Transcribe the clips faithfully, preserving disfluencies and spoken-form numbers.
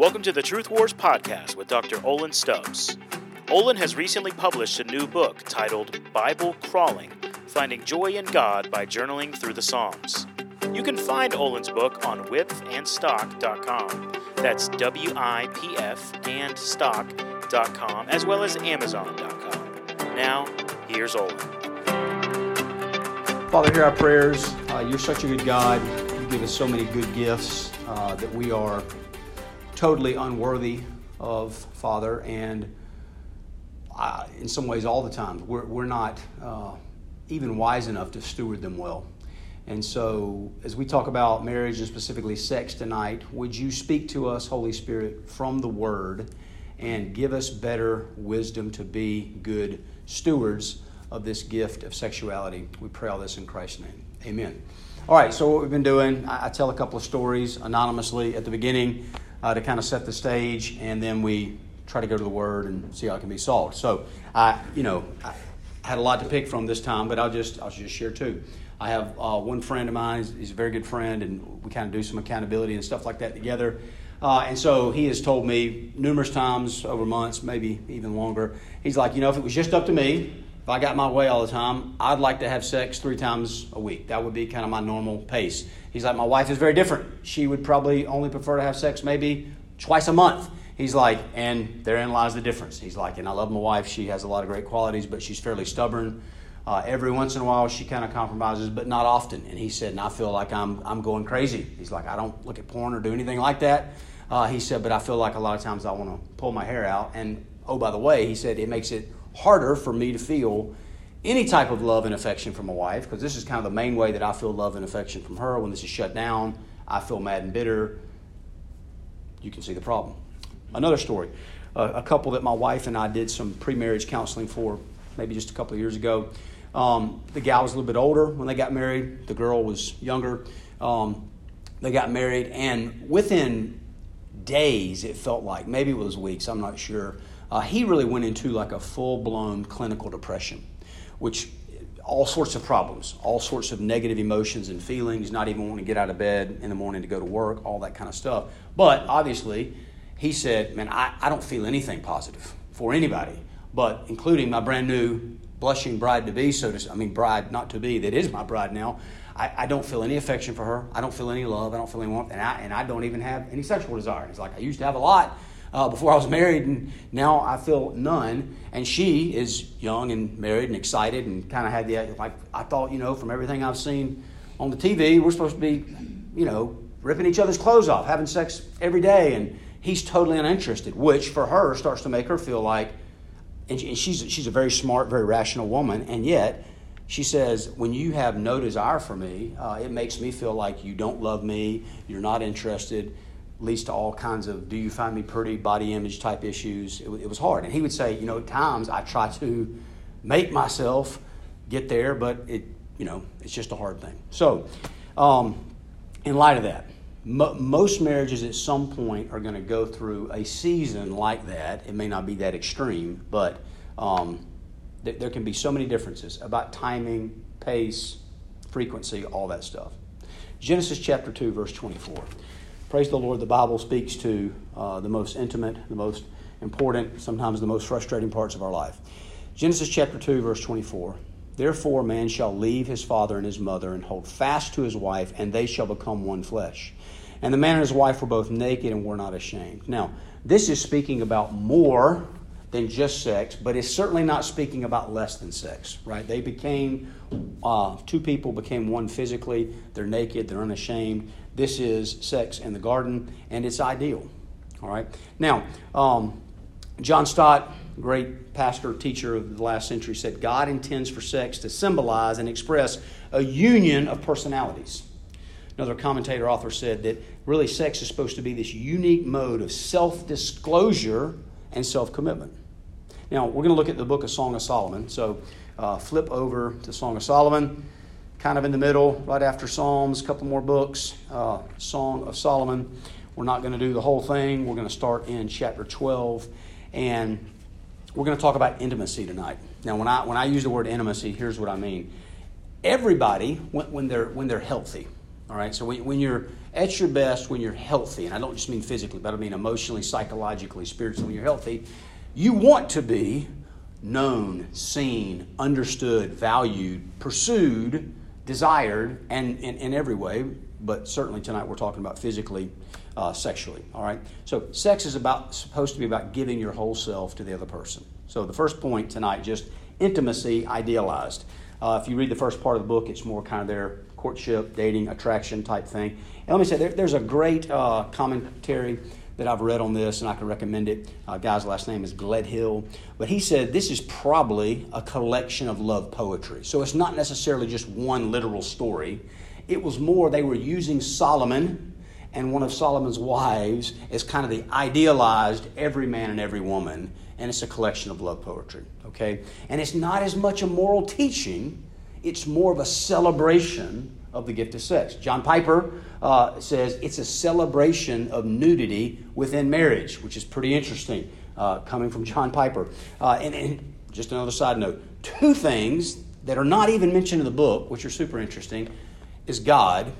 Welcome to the Truth Wars podcast with Doctor Olin Stubbs. Olin has recently published a new book titled Bible Crawling, Finding Joy in God by Journaling Through the Psalms. You can find Olin's book on Wipf and Stock dot com. That's W I P F and Stock dot com, as well as Amazon dot com. Now, here's Olin. Father, hear our prayers. Uh, you're such a good God. You give us so many good gifts uh, that we are totally unworthy of, Father, and uh, in some ways all the time we're, we're not uh, even wise enough to steward them well. And so as we talk about marriage and specifically sex tonight, would you speak to us, Holy Spirit, from the Word and give us better wisdom to be good stewards of this gift of sexuality. We pray all this in Christ's name. Amen. All right, so what we've been doing, I, I tell a couple of stories anonymously at the beginning uh, to kind of set the stage, and then we try to go to the Word and see how it can be solved. So, I, you know, I had a lot to pick from this time, but I'll just I'll just share two. I have uh, one friend of mine, he's, he's a very good friend, and we kind of do some accountability and stuff like that together. Uh, and so he has told me numerous times over months, maybe even longer, he's like, you know, if it was just up to me, if I got my way all the time, I'd like to have sex three times a week. That would be kind of my normal pace. He's like, my wife is very different. She would probably only prefer to have sex maybe twice a month. He's like, and therein lies the difference. He's like, and I love my wife. She has a lot of great qualities, but she's fairly stubborn. Uh, every once in a while, she kind of compromises, but not often. And he said, and I feel like I'm I'm going crazy. He's like, I don't look at porn or do anything like that. Uh, he said, but I feel like a lot of times I want to pull my hair out. And oh, by the way, he said, it makes it harder for me to feel any type of love and affection from my wife, because this is kind of the main way that I feel love and affection from her. When this is shut down, I feel mad and bitter. You can see the problem. Another story, uh, a couple that my wife and I did some pre-marriage counseling for maybe just a couple of years ago. Um, the guy was a little bit older when they got married. The girl was younger. Um, they got married, and within days, it felt like, maybe it was weeks, I'm not sure, uh, he really went into like a full-blown clinical depression, which all sorts of problems, all sorts of negative emotions and feelings, not even wanting to get out of bed in the morning to go to work, all that kind of stuff. But obviously, he said, man, I, I don't feel anything positive for anybody, but including my brand new blushing bride to be, so to I mean, bride not to be, that is my bride now. I, I don't feel any affection for her. I don't feel any love. I don't feel any warmth. And I, and I don't even have any sexual desire. It's like I used to have a lot uh, before I was married, and now I feel none. And she is young and married and excited and kind of had the, like, I thought, you know, from everything I've seen on the T V, we're supposed to be, you know, ripping each other's clothes off, having sex every day. And he's totally uninterested, which for her starts to make her feel like, and she's she's a very smart, very rational woman, and yet she says, when you have no desire for me, uh, it makes me feel like you don't love me, you're not interested, leads to all kinds of do you find me pretty, body image type issues. It, it was hard. And he would say, you know, at times I try to make myself get there, but it, you know, it's just a hard thing. So um, in light of that, most marriages at some point are going to go through a season like that. It may not be that extreme, but um, th- there can be so many differences about timing, pace, frequency, all that stuff. Genesis chapter two, verse twenty-four. Praise the Lord, the Bible speaks to uh, the most intimate, the most important, sometimes the most frustrating parts of our life. Genesis chapter two, verse twenty-four. Therefore man shall leave his father and his mother and hold fast to his wife, and they shall become one flesh. And the man and his wife were both naked and were not ashamed. Now, this is speaking about more than just sex, but it's certainly not speaking about less than sex, right? They became, uh, two people became one physically. They're naked. They're unashamed. This is sex in the garden, and it's ideal, all right? Now, um, John Stott, great pastor, teacher of the last century, said, God intends for sex to symbolize and express a union of personalities. Another commentator author said that really sex is supposed to be this unique mode of self-disclosure and self-commitment. Now, we're going to look at the book of Song of Solomon. So uh, flip over to Song of Solomon, kind of in the middle, right after Psalms, a couple more books, uh, Song of Solomon. We're not going to do the whole thing. We're going to start in chapter twelve, and we're going to talk about intimacy tonight. Now, when I when I use the word intimacy, here's what I mean. Everybody, when, when they're when they're healthy, All right. So when, when you're at your best, when you're healthy, and I don't just mean physically, but I mean emotionally, psychologically, spiritually, when you're healthy, you want to be known, seen, understood, valued, pursued, desired, and in every way. But certainly tonight we're talking about physically, uh, sexually. All right. So sex is about supposed to be about giving your whole self to the other person. So the first point tonight, just intimacy idealized. Uh, if you read the first part of the book, it's more kind of their courtship, dating, attraction type thing. And let me say, there, there's a great uh, commentary that I've read on this, and I can recommend it. Uh, guy's last name is Gledhill. But he said this is probably a collection of love poetry. So it's not necessarily just one literal story. It was more they were using Solomon and one of Solomon's wives as kind of the idealized every man and every woman. And it's a collection of love poetry, okay? And it's not as much a moral teaching. It's more of a celebration of the gift of sex. John Piper uh, says it's a celebration of nudity within marriage, which is pretty interesting, uh, coming from John Piper. Uh, and, and just another side note, two things that are not even mentioned in the book, which are super interesting, is God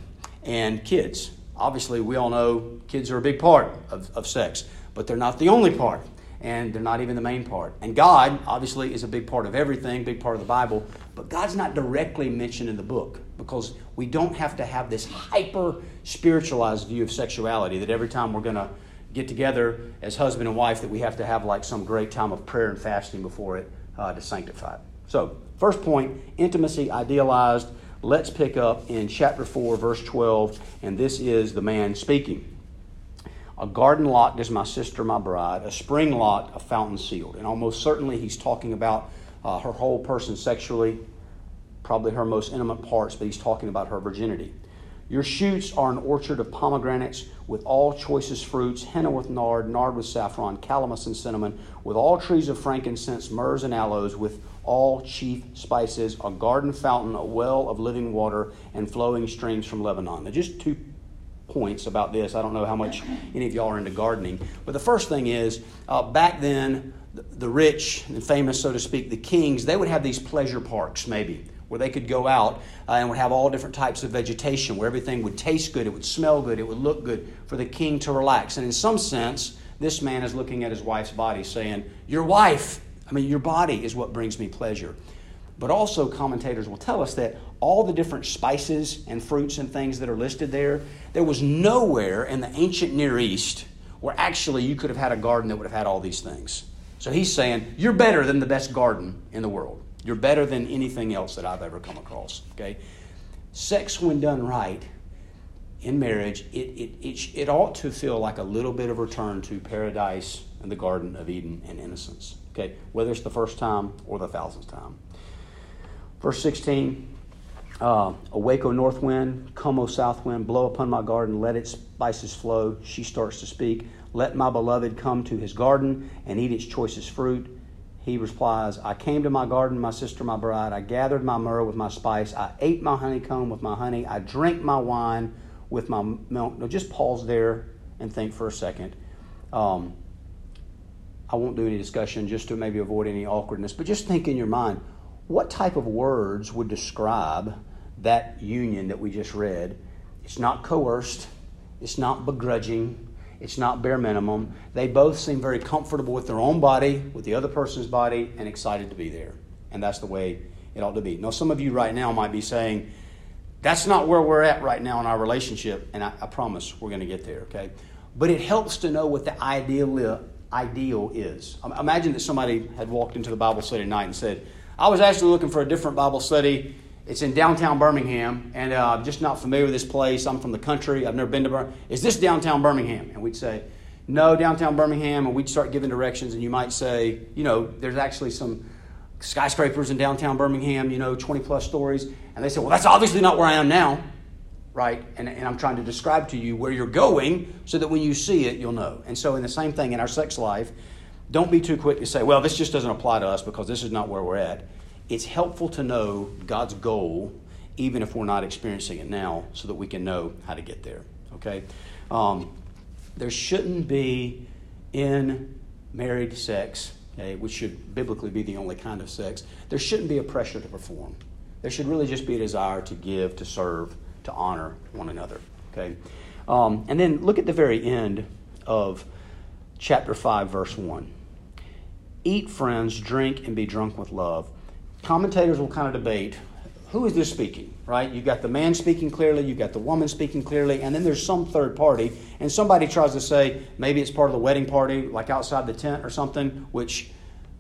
and kids. Obviously, we all know kids are a big part of, of sex, but they're not the only part. And they're not even the main part. And God, obviously, is a big part of everything, big part of the Bible. But God's not directly mentioned in the book because we don't have to have this hyper-spiritualized view of sexuality that every time we're going to get together as husband and wife that we have to have like some great time of prayer and fasting before it uh, to sanctify it. So, first point, intimacy idealized. Let's pick up in chapter four, verse twelve, and this is the man speaking. A garden locked is my sister, my bride, a spring locked, a fountain sealed. And almost certainly he's talking about uh, her whole person sexually, probably her most intimate parts, but he's talking about her virginity. Your shoots are an orchard of pomegranates with all choicest fruits, henna with nard, nard with saffron, calamus and cinnamon, with all trees of frankincense, myrrhs and aloes, with all chief spices, a garden fountain, a well of living water, and flowing streams from Lebanon. Now just two points about this. I don't know how much any of y'all are into gardening, but the first thing is uh, back then the, the rich and famous, so to speak, the kings, they would have these pleasure parks maybe where they could go out uh, and would have all different types of vegetation where everything would taste good, it would smell good, it would look good for the king to relax. And in some sense, this man is looking at his wife's body saying, your wife, I mean, your body is what brings me pleasure. But also commentators will tell us that all the different spices and fruits and things that are listed there, there was nowhere in the ancient Near East where actually you could have had a garden that would have had all these things. So he's saying, you're better than the best garden in the world. You're better than anything else that I've ever come across. Okay, sex, when done right in marriage, it, it, it, it ought to feel like a little bit of return to paradise and the Garden of Eden and innocence. Okay, whether it's the first time or the thousandth time. Verse sixteen, uh, awake, O north wind, come, O south wind, blow upon my garden, let its spices flow. She starts to speak, let my beloved come to his garden and eat its choicest fruit. He replies, I came to my garden, my sister, my bride. I gathered my myrrh with my spice. I ate my honeycomb with my honey. I drank my wine with my milk. Now just pause there and think for a second. Um, I won't do any discussion just to maybe avoid any awkwardness, but just think in your mind, what type of words would describe that union that we just read? It's not coerced. It's not begrudging. It's not bare minimum. They both seem very comfortable with their own body, with the other person's body, and excited to be there. And that's the way it ought to be. Now, some of you right now might be saying, that's not where we're at right now in our relationship, and I, I promise we're going to get there, okay? But it helps to know what the ideal, ideal is. Imagine that somebody had walked into the Bible study tonight and said, I was actually looking for a different Bible study. It's in downtown Birmingham, and uh, I'm just not familiar with this place. I'm from the country. I've never been to Birmingham. Is this downtown Birmingham? And we'd say, no, downtown Birmingham, and we'd start giving directions, and you might say, you know, there's actually some skyscrapers in downtown Birmingham, you know, twenty-plus stories. And they say, well, that's obviously not where I am now, right? And, and I'm trying to describe to you where you're going so that when you see it, you'll know. And so in the same thing in our sex life, don't be too quick to say, well, this just doesn't apply to us because this is not where we're at. It's helpful to know God's goal, even if we're not experiencing it now, so that we can know how to get there, okay? Um, there shouldn't be in married sex, okay, which should biblically be the only kind of sex, there shouldn't be a pressure to perform. There should really just be a desire to give, to serve, to honor one another. Okay, um, and then look at the very end of chapter five, verse one. Eat, friends, drink, and be drunk with love. Commentators will kind of debate, who is this speaking, right? You've got the man speaking clearly, you've got the woman speaking clearly, and then there's some third party, and somebody tries to say maybe it's part of the wedding party, like outside the tent or something, which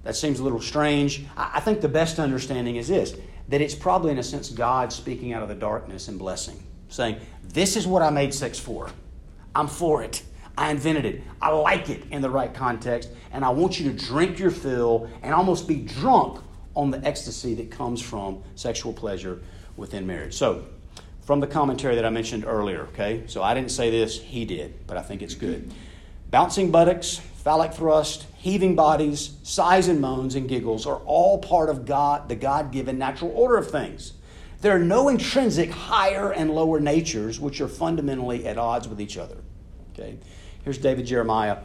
that seems a little strange. I think the best understanding is this, that it's probably in a sense God speaking out of the darkness and blessing, saying, this is what I made sex for. I'm for it. I invented it. I like it in the right context, and I want you to drink your fill and almost be drunk on the ecstasy that comes from sexual pleasure within marriage. So, from the commentary that I mentioned earlier, okay? So I didn't say this, he did, but I think it's good. Bouncing buttocks, phallic thrust, heaving bodies, sighs and moans and giggles are all part of God, the God-given natural order of things. There are no intrinsic higher and lower natures which are fundamentally at odds with each other, okay? Here's David Jeremiah.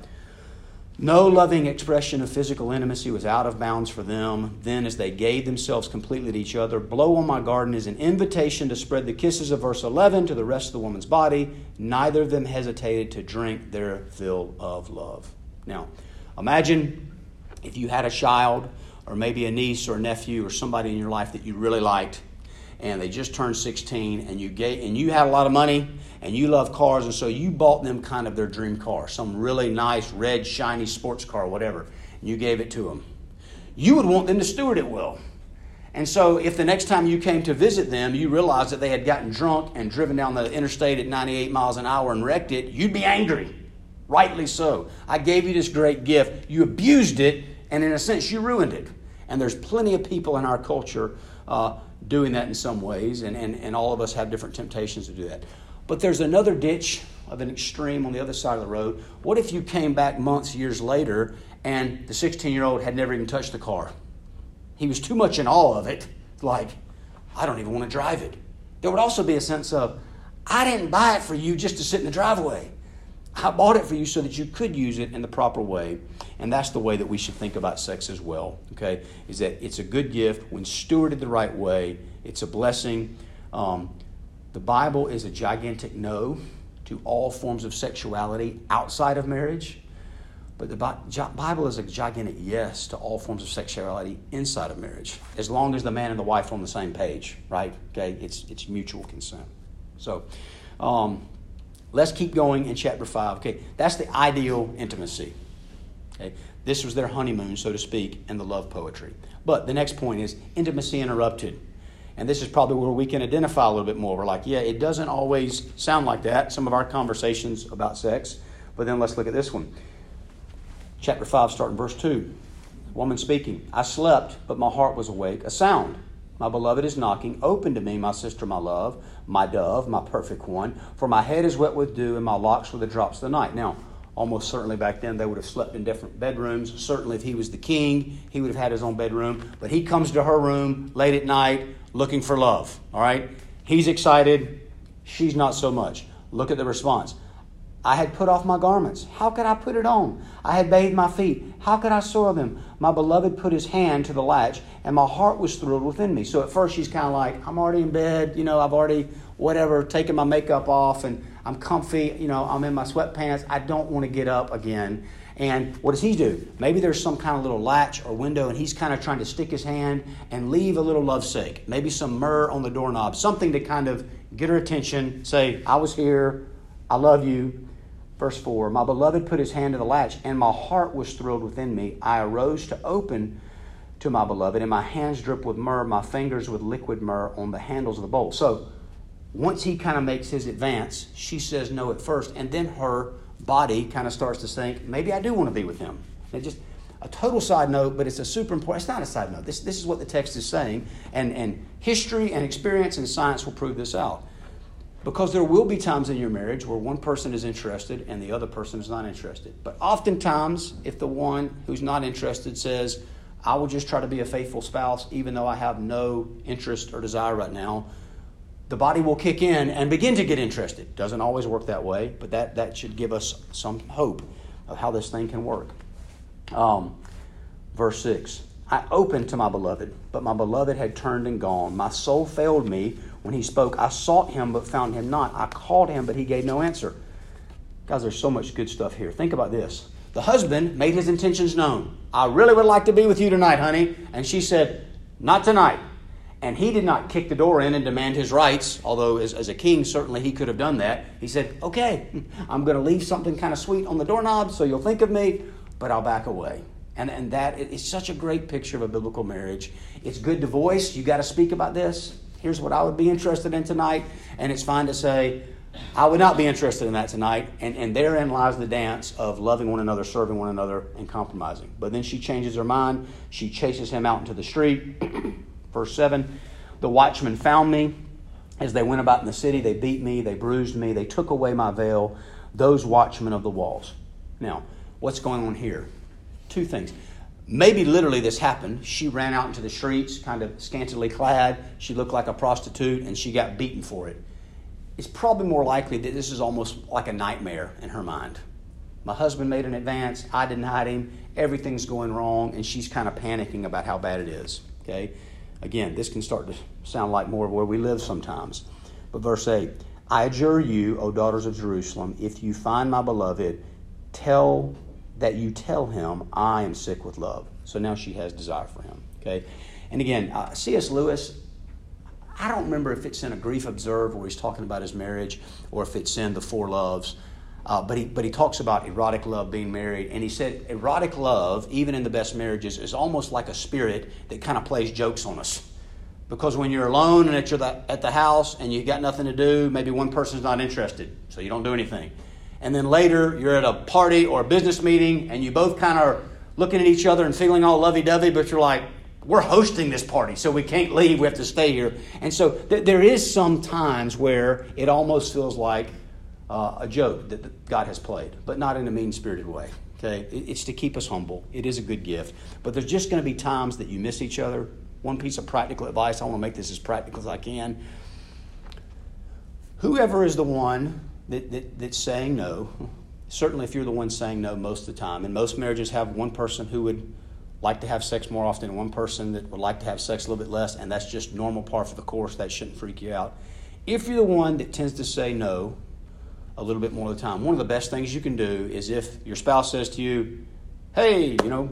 No loving expression of physical intimacy was out of bounds for them. Then, as they gave themselves completely to each other, blow on my garden is an invitation to spread the kisses of verse eleven to the rest of the woman's body. Neither of them hesitated to drink their fill of love. Now, imagine if you had a child or maybe a niece or nephew or somebody in your life that you really liked, and they just turned sixteen, and you gave, and you had a lot of money, and you love cars, and so you bought them kind of their dream car, some really nice, red, shiny sports car, whatever, and you gave it to them. You would want them to steward it well. And so if the next time you came to visit them, you realized that they had gotten drunk and driven down the interstate at ninety-eight miles an hour and wrecked it, you'd be angry, rightly so. I gave you this great gift. You abused it, and in a sense, you ruined it. And there's plenty of people in our culture uh, doing that in some ways, and, and, and all of us have different temptations to do that. But there's another ditch of an extreme on the other side of the road. What if you came back months, years later, and the sixteen-year-old had never even touched the car? He was too much in awe of it, like, I don't even want to drive it. There would also be a sense of, I didn't buy it for you just to sit in the driveway. I bought it for you so that you could use it in the proper way. And that's the way that we should think about sex as well, okay? Is that it's a good gift when stewarded the right way. It's a blessing. Um, the Bible is a gigantic no to all forms of sexuality outside of marriage. But the Bible is a gigantic yes to all forms of sexuality inside of marriage, as long as the man and the wife are on the same page, right? Okay, it's it's mutual consent. So, um let's keep going in chapter five. Okay, that's the ideal intimacy. Okay, this was their honeymoon, so to speak, in the love poetry. But the next point is intimacy interrupted. And this is probably where we can identify a little bit more. We're like, yeah, it doesn't always sound like that, some of our conversations about sex. But then let's look at this one. Chapter five, starting verse two. Woman speaking, I slept, but my heart was awake. A sound. My beloved is knocking. Open to me, my sister, my love, my dove, my perfect one. For my head is wet with dew, and my locks with the drops of the night. Now, almost certainly back then they would have slept in different bedrooms. Certainly if he was the king, he would have had his own bedroom. But he comes to her room late at night looking for love. All right? He's excited. She's not so much. Look at the response. I had put off my garments. How could I put it on? I had bathed my feet. How could I soil them? My beloved put his hand to the latch, and my heart was thrilled within me. So at first she's kind of like, I'm already in bed. You know, I've already, whatever, taken my makeup off, and I'm comfy. You know, I'm in my sweatpants. I don't want to get up again. And what does he do? Maybe there's some kind of little latch or window, and he's kind of trying to stick his hand and leave a little lovesick. Maybe some myrrh on the doorknob, something to kind of get her attention, say, I was here. I love you. Verse four, my beloved put his hand to the latch, and my heart was thrilled within me. I arose to open to my beloved, and my hands dripped with myrrh, my fingers with liquid myrrh on the handles of the bowl. So once he kind of makes his advance, she says no at first, and then her body kind of starts to think, maybe I do want to be with him. And just a total side note, but it's a super important, it's not a side note. This, this is what the text is saying, and, and history and experience and science will prove this out. Because there will be times in your marriage where one person is interested and the other person is not interested. But oftentimes, if the one who's not interested says, I will just try to be a faithful spouse even though I have no interest or desire right now, the body will kick in and begin to get interested. Doesn't always work that way, but that, that should give us some hope of how this thing can work. Um, verse six, I opened to my beloved, but my beloved had turned and gone. My soul failed me when he spoke. I sought him but found him not. I called him but he gave no answer. Guys, there's so much good stuff here. Think about this. The husband made his intentions known. I really would like to be with you tonight, honey. And she said, not tonight. And he did not kick the door in and demand his rights, although as, as a king, certainly he could have done that. He said, okay, I'm going to leave something kind of sweet on the doorknob so you'll think of me, but I'll back away. And, and that is such a great picture of a biblical marriage. It's good to voice. You got to speak about this. Here's what I would be interested in tonight. And it's fine to say, I would not be interested in that tonight. And, and therein lies the dance of loving one another, serving one another, and compromising. But then she changes her mind. She chases him out into the street. Verse seven, the watchmen found me. As they went about in the city, they beat me, they bruised me, they took away my veil, those watchmen of the walls. Now, what's going on here? Two things. Maybe literally this happened. She ran out into the streets, kind of scantily clad. She looked like a prostitute, and she got beaten for it. It's probably more likely that this is almost like a nightmare in her mind. My husband made an advance. I denied him. Everything's going wrong, and she's kind of panicking about how bad it is. Okay? Again, this can start to sound like more of where we live sometimes. But verse eight, I adjure you, O daughters of Jerusalem, if you find my beloved, tell that you tell him I am sick with love. So now she has desire for him. Okay, and again, uh, C S Lewis, I don't remember if it's in A Grief Observed where he's talking about his marriage or if it's in The Four Loves. Uh, but he but he talks about erotic love being married, and he said erotic love, even in the best marriages, is almost like a spirit that kind of plays jokes on us. Because when you're alone and at your at the house and you've got nothing to do, maybe one person's not interested, so you don't do anything. And then later you're at a party or a business meeting and you both kind of are looking at each other and feeling all lovey-dovey, but you're like, we're hosting this party, so we can't leave. We have to stay here. And so th- there is some times where it almost feels like Uh, a joke that God has played, but not in a mean-spirited way. Okay, it's to keep us humble. It is a good gift, but there's just going to be times that you miss each other. One piece of practical advice, I want to make this as practical as I can. Whoever is the one that, that that's saying no, certainly if you're the one saying no most of the time, and most marriages have one person who would like to have sex more often and one person that would like to have sex a little bit less, and that's just normal par for the course. That shouldn't freak you out. If you're the one that tends to say no a little bit more of the time, one of the best things you can do is if your spouse says to you, hey, you know,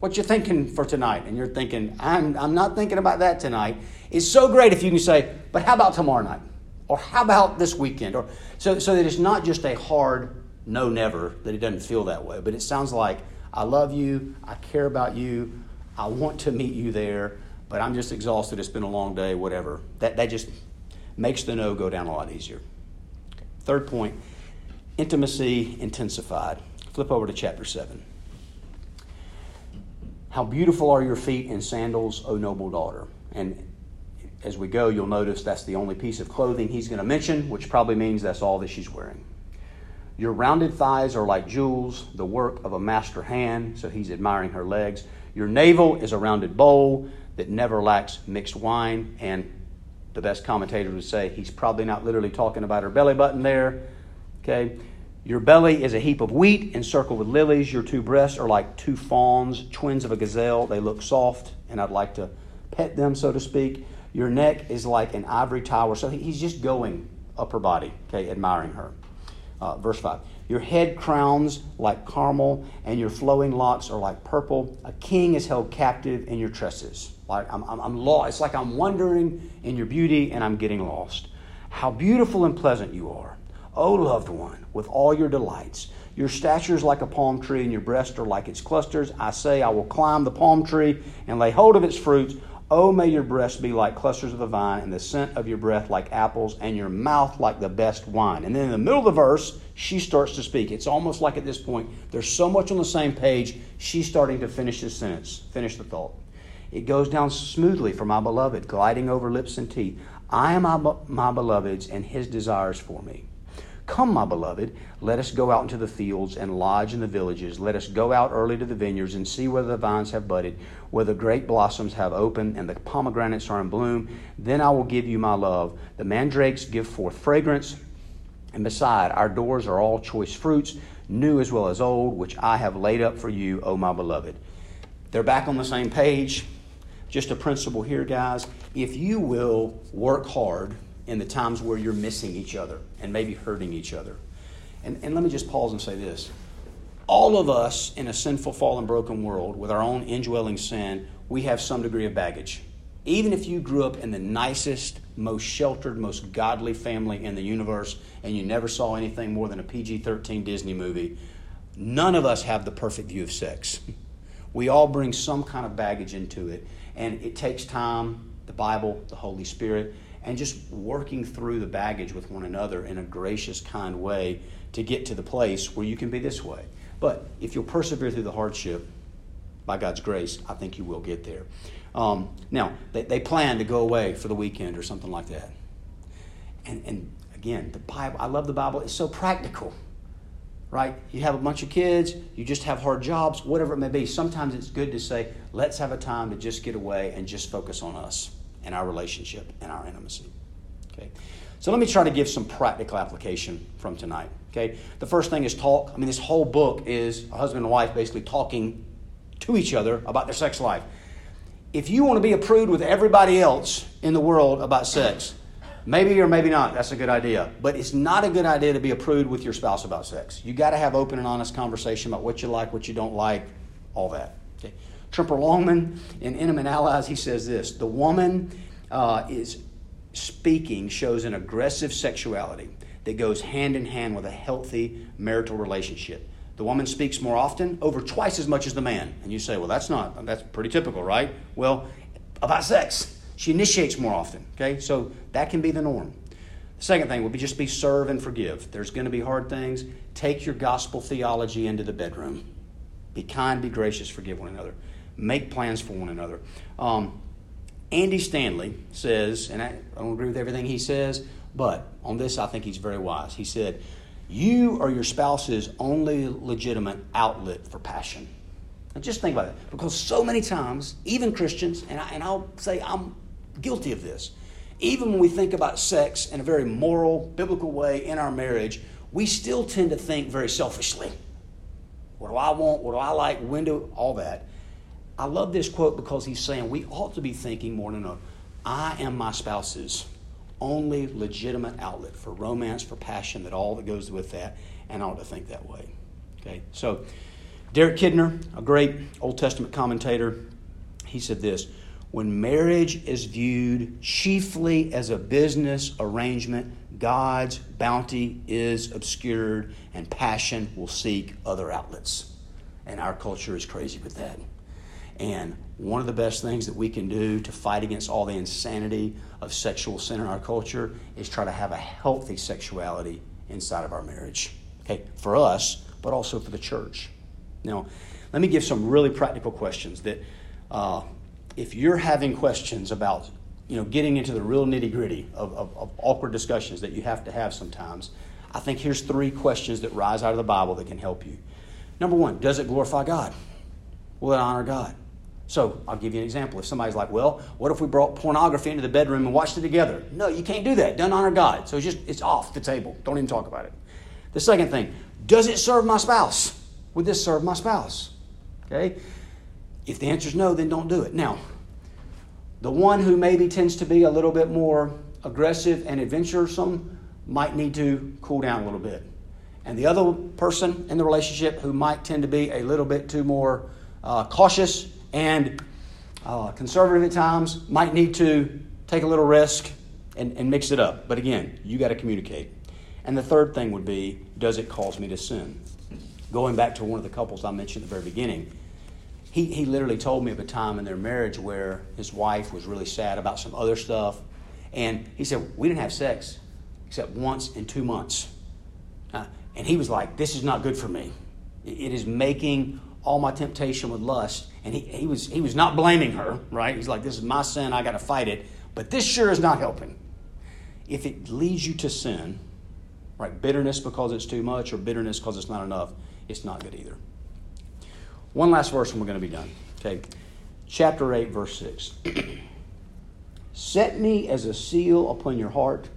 what you thinking for tonight? And you're thinking, I'm I'm not thinking about that tonight. It's so great if you can say, but how about tomorrow night? Or how about this weekend? Or so so that it's not just a hard no never, that it doesn't feel that way. But it sounds like, I love you, I care about you, I want to meet you there, but I'm just exhausted, it's been a long day, whatever. That that just makes the no go down a lot easier. Third point, intimacy intensified. Flip over to chapter seven. How beautiful are your feet in sandals, O noble daughter. And as we go, you'll notice that's the only piece of clothing he's going to mention, which probably means that's all that she's wearing. Your rounded thighs are like jewels, the work of a master hand. So he's admiring her legs. Your navel is a rounded bowl that never lacks mixed wine. And the best commentators would say he's probably not literally talking about her belly button there. Okay, your belly is a heap of wheat encircled with lilies. Your two breasts are like two fawns, twins of a gazelle. They look soft, and I'd like to pet them, so to speak. Your neck is like an ivory tower. So he's just going upper body, okay, admiring her. Uh, verse five, your head crowns like carmel, and your flowing locks are like purple. A king is held captive in your tresses. Like I'm, I'm, I'm lost. It's like I'm wandering in your beauty, and I'm getting lost. How beautiful and pleasant you are, O loved one, with all your delights. Your stature is like a palm tree, and your breasts are like its clusters. I say, I will climb the palm tree and lay hold of its fruits. O may your breasts be like clusters of the vine, and the scent of your breath like apples, and your mouth like the best wine. And then in the middle of the verse, she starts to speak. It's almost like at this point, there's so much on the same page, she's starting to finish the sentence, finish the thought. It goes down smoothly for my beloved, gliding over lips and teeth. I am my, my beloved's, and his desires for me. Come, my beloved, let us go out into the fields and lodge in the villages. Let us go out early to the vineyards and see whether the vines have budded, whether grape blossoms have opened, and the pomegranates are in bloom. Then I will give you my love. The mandrakes give forth fragrance, and beside our doors are all choice fruits, new as well as old, which I have laid up for you, O my beloved. They're back on the same page. Just a principle here, guys. If you will work hard in the times where you're missing each other and maybe hurting each other. And, and let me just pause and say this. All of us in a sinful, fallen, broken world with our own indwelling sin, we have some degree of baggage. Even if you grew up in the nicest, most sheltered, most godly family in the universe and you never saw anything more than a P G thirteen Disney movie, none of us have the perfect view of sex. We all bring some kind of baggage into it, and it takes time, the Bible, the Holy Spirit, and just working through the baggage with one another in a gracious, kind way to get to the place where you can be this way. But if you'll persevere through the hardship, by God's grace, I think you will get there. Um, now, they, they plan to go away for the weekend or something like that. And, and again, the Bible, I love the Bible. It's so practical, right? You have a bunch of kids. You just have hard jobs, whatever it may be. Sometimes it's good to say, let's have a time to just get away and just focus on us and our relationship and our intimacy. Okay. So let me try to give some practical application from tonight. Okay. The first thing is talk. I mean, this whole book is a husband and wife basically talking to each other about their sex life. If you want to be a prude with everybody else in the world about sex, maybe or maybe not, that's a good idea. But it's not a good idea to be a prude with your spouse about sex. You got to have open and honest conversation about what you like, what you don't like, all that. Okay. Tremper Longman in Intimate Allies, he says this: the woman uh, is speaking shows an aggressive sexuality that goes hand in hand with a healthy marital relationship. The woman speaks more often, over twice as much as the man. And you say, well, that's not, that's pretty typical, right? Well, about sex, she initiates more often, okay? So that can be the norm. The second thing would be just be serve and forgive. There's going to be hard things. Take your gospel theology into the bedroom. Be kind, be gracious, forgive one another. Make plans for one another. Um, Andy Stanley says, and I don't agree with everything he says, but on this I think he's very wise. He said, you are your spouse's only legitimate outlet for passion. Now just think about that. Because so many times, even Christians, and, I, and I'll say I'm guilty of this, even when we think about sex in a very moral, biblical way in our marriage, we still tend to think very selfishly. What do I want? What do I like? When do, all that. I love this quote because he's saying we ought to be thinking more than enough. I am my spouse's only legitimate outlet for romance, for passion, that all that goes with that, and I ought to think that way. Okay, so Derek Kidner, a great Old Testament commentator, he said this: when marriage is viewed chiefly as a business arrangement, God's bounty is obscured and passion will seek other outlets. And our culture is crazy with that. And one of the best things that we can do to fight against all the insanity of sexual sin in our culture is try to have a healthy sexuality inside of our marriage. Okay, for us, but also for the church. Now, let me give some really practical questions that uh, if you're having questions about, you know, getting into the real nitty-gritty of, of, of awkward discussions that you have to have sometimes, I think here's three questions that rise out of the Bible that can help you. Number one, does it glorify God? Will it honor God? So I'll give you an example. If somebody's like, well, what if we brought pornography into the bedroom and watched it together? No, you can't do that. It doesn't honor God. So it's just, it's off the table. Don't even talk about it. The second thing, does it serve my spouse? Would this serve my spouse? Okay? If the answer is no, then don't do it. Now, the one who maybe tends to be a little bit more aggressive and adventuresome might need to cool down a little bit. And the other person in the relationship who might tend to be a little bit too more uh, cautious and uh, conservative at times might need to take a little risk and, and mix it up. But again, you got to communicate. And the third thing would be, does it cause me to sin? Going back to one of the couples I mentioned at the very beginning, he, he literally told me of a time in their marriage where his wife was really sad about some other stuff. And he said, we didn't have sex except once in two months. Uh, and he was like, this is not good for me. It is making all my temptation with lust. And he, he was he was not blaming her, right? He's like, this is my sin, I got to fight it. But this sure is not helping. If it leads you to sin, right, bitterness because it's too much or bitterness because it's not enough, it's not good either. One last verse and we're going to be done. Okay, chapter eight, verse six. Set me as a seal upon your heart,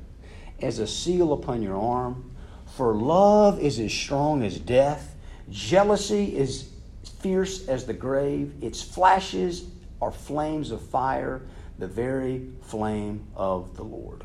as a seal upon your arm. For love is as strong as death. Jealousy is fierce as the grave, its flashes are flames of fire, the very flame of the Lord.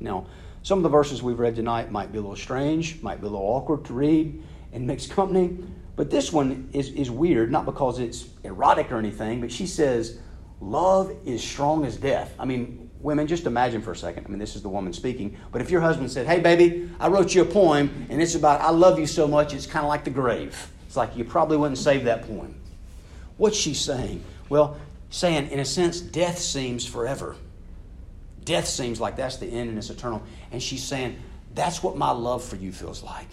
Now, some of the verses we've read tonight might be a little strange, might be a little awkward to read in mixed company, but this one is, is weird, not because it's erotic or anything, but she says, love is strong as death. I mean, women, just imagine for a second. I mean, this is the woman speaking, but if your husband said, hey, baby, I wrote you a poem, and it's about I love you so much, it's kind of like the grave. It's like you probably wouldn't save that poem. What's she saying? Well, saying, in a sense, death seems forever. Death seems like that's the end and it's eternal. And she's saying, that's what my love for you feels like.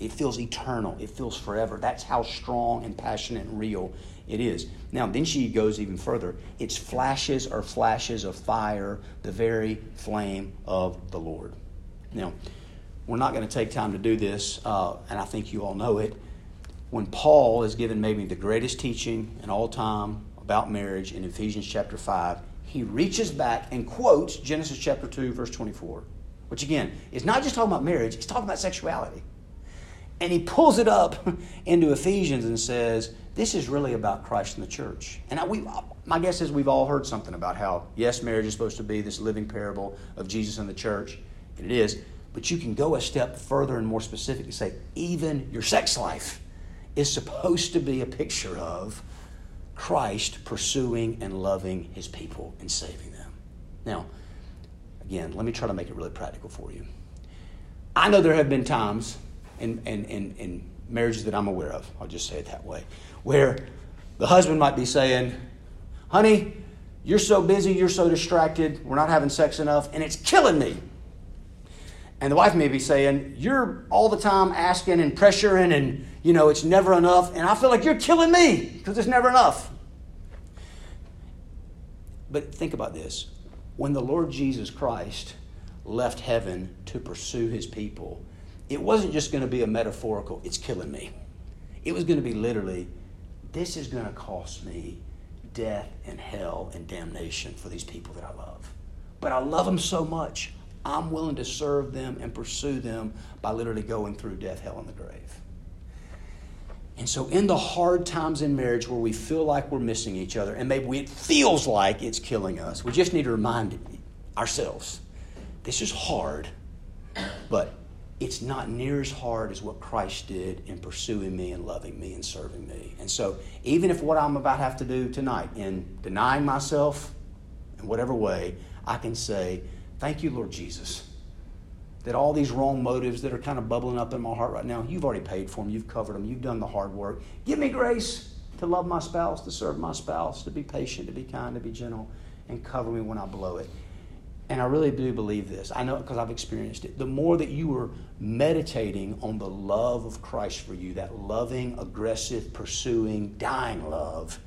It feels eternal. It feels forever. That's how strong and passionate and real it is. Now, then she goes even further. It's flashes or flashes of fire, the very flame of the Lord. Now, we're not going to take time to do this, uh, and I think you all know it. When Paul is given maybe the greatest teaching in all time about marriage in Ephesians chapter five, he reaches back and quotes Genesis chapter two, verse twenty-four, which again, is not just talking about marriage, it's talking about sexuality. And he pulls it up into Ephesians and says, this is really about Christ and the church. And I, we, my guess is we've all heard something about how, yes, marriage is supposed to be this living parable of Jesus and the church, and it is, but you can go a step further and more specific and say, even your sex life is supposed to be a picture of Christ pursuing and loving his people and saving them. Now, again, let me try to make it really practical for you. I know there have been times in, in, in, in marriages that I'm aware of, I'll just say it that way, where the husband might be saying, honey, you're so busy, you're so distracted, we're not having sex enough, and it's killing me. And the wife may be saying, you're all the time asking and pressuring and, you know, it's never enough. And I feel like you're killing me because it's never enough. But think about this. When the Lord Jesus Christ left heaven to pursue his people, it wasn't just going to be a metaphorical, it's killing me. It was going to be literally, this is going to cost me death and hell and damnation for these people that I love. But I love them so much. I'm willing to serve them and pursue them by literally going through death, hell, and the grave. And so in the hard times in marriage where we feel like we're missing each other, and maybe it feels like it's killing us, we just need to remind ourselves, this is hard, but it's not near as hard as what Christ did in pursuing me and loving me and serving me. And so even if what I'm about to have to do tonight in denying myself in whatever way, I can say, thank you, Lord Jesus, that all these wrong motives that are kind of bubbling up in my heart right now, you've already paid for them, you've covered them, you've done the hard work. Give me grace to love my spouse, to serve my spouse, to be patient, to be kind, to be gentle, and cover me when I blow it. And I really do believe this. I know it because I've experienced it. The more that you are meditating on the love of Christ for you, that loving, aggressive, pursuing, dying love,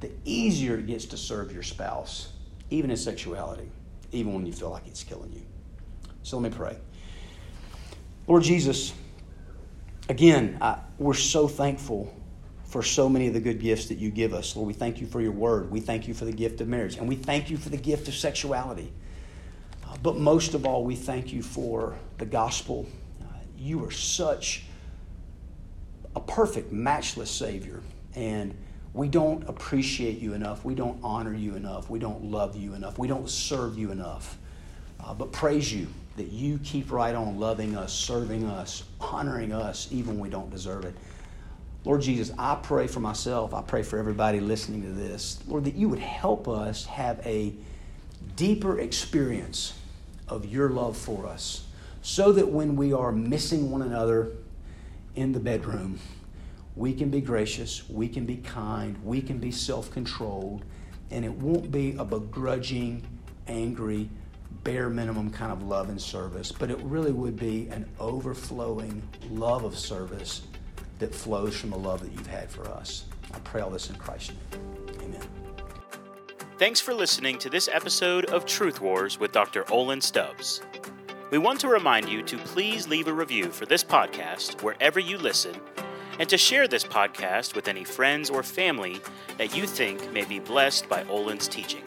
the easier it gets to serve your spouse, even in sexuality, even when you feel like it's killing you. So let me pray. Lord Jesus, again, I, we're so thankful for so many of the good gifts that you give us. Lord, we thank you for your word. We thank you for the gift of marriage. And we thank you for the gift of sexuality. Uh, but most of all, we thank you for the gospel. Uh, you are such a perfect, matchless Savior. And we don't appreciate you enough. We don't honor you enough. We don't love you enough. We don't serve you enough. Uh, but praise you that you keep right on loving us, serving us, honoring us, even when we don't deserve it. Lord Jesus, I pray for myself. I pray for everybody listening to this. Lord, that you would help us have a deeper experience of your love for us so that when we are missing one another in the bedroom, we can be gracious, we can be kind, we can be self-controlled, and it won't be a begrudging, angry, bare minimum kind of love and service, but it really would be an overflowing love of service that flows from the love that you've had for us. I pray all this in Christ's name. Amen. Thanks for listening to this episode of Truth Wars with Doctor Olin Stubbs. We want to remind you to please leave a review for this podcast wherever you listen, and to share this podcast with any friends or family that you think may be blessed by Olin's teaching.